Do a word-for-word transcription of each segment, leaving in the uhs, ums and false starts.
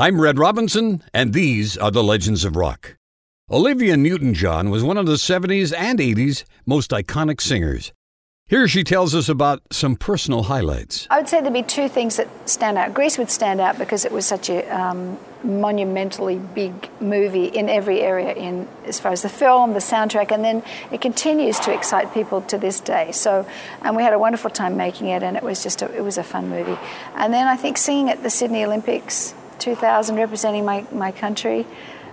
I'm Red Robinson, and these are the Legends of Rock. Olivia Newton-John was one of the seventies and eighties most iconic singers. Here she tells us about some personal highlights. I would say there'd be two things that stand out. Grease would stand out because it was such a um, monumentally big movie in every area, in as far as the film, the soundtrack, and then it continues to excite people to this day. So, and we had a wonderful time making it, and it was just a, it was a fun movie. And then I think singing at the Sydney Olympics two thousand, representing my, my country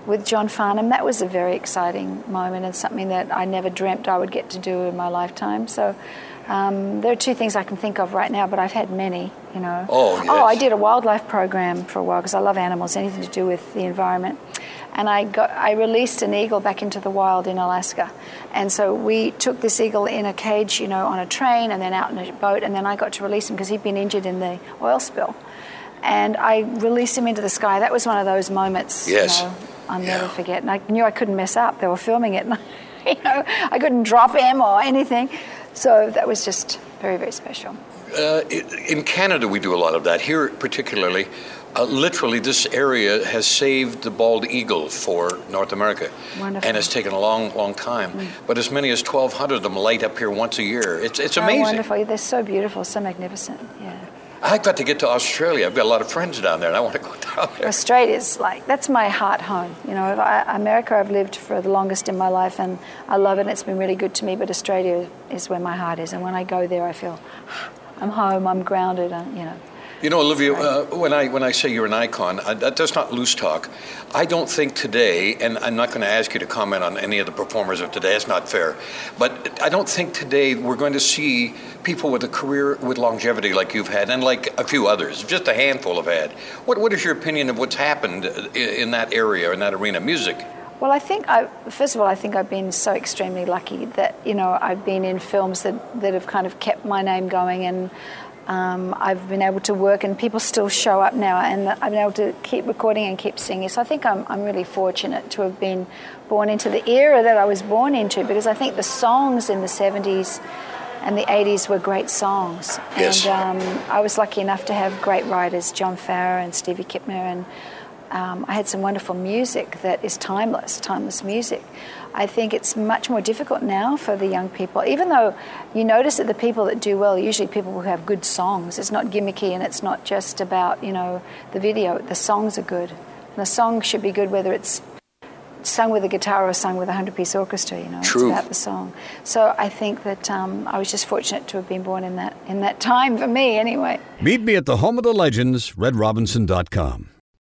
with John Farnham, that was a very exciting moment and something that I never dreamt I would get to do in my lifetime. So um, there are two things I can think of right now, but I've had many, you know. Oh, yes. Oh, I did a wildlife program for a while because I love animals, anything to do with the environment. And I got, I released an eagle back into the wild in Alaska. And so we took this eagle in a cage, you know, on a train and then out in a boat, and then I got to release him because he'd been injured in the oil spill. And I released him into the sky. That was one of those moments, yes, you know, I'll yeah. never forget. And I knew I couldn't mess up. They were filming it. And I, you know, I couldn't drop him or anything. So that was just very, very special. Uh, in Canada, we do a lot of that. Here, particularly, uh, literally this area has saved the bald eagle for North America. Wonderful. And it's taken a long, long time. Mm. But as many as twelve hundred of them light up here once a year. It's, it's amazing. Oh, wonderful. They're so beautiful, so magnificent, yeah. I've got to get to Australia. I've got a lot of friends down there, and I want to go down there. Australia's like, that's my heart home. You know, I, America I've lived for the longest in my life, and I love it, and it's been really good to me, but Australia is where my heart is, and when I go there, I feel I'm home, I'm grounded, I'm, you know. You know, Olivia, uh, when I when I say you're an icon, I, that, that's not loose talk. I don't think today, and I'm not going to ask you to comment on any of the performers of today, it's not fair, but I don't think today we're going to see people with a career with longevity like you've had, and like a few others, just a handful have had. What What is your opinion of what's happened in that area, in that arena, music? Well, I think, I, first of all, I think I've been so extremely lucky that, you know, I've been in films that, that have kind of kept my name going, and Um, I've been able to work, and people still show up now, and I've been able to keep recording and keep singing. So I think I'm, I'm really fortunate to have been born into the era that I was born into, because I think the songs in the seventies and the eighties were great songs. Yes. And um, I was lucky enough to have great writers, John Farrar and Stevie Kipner, and um, I had some wonderful music that is timeless, timeless music. I think it's much more difficult now for the young people, even though you notice that the people that do well are usually people who have good songs. It's not gimmicky, and it's not just about, you know, the video. The songs are good. And the song should be good whether it's sung with a guitar or sung with a hundred-piece orchestra, you know. True. It's about the song. So I think that um, I was just fortunate to have been born in that in that time, for me anyway. Meet me at the home of the legends, red robinson dot com.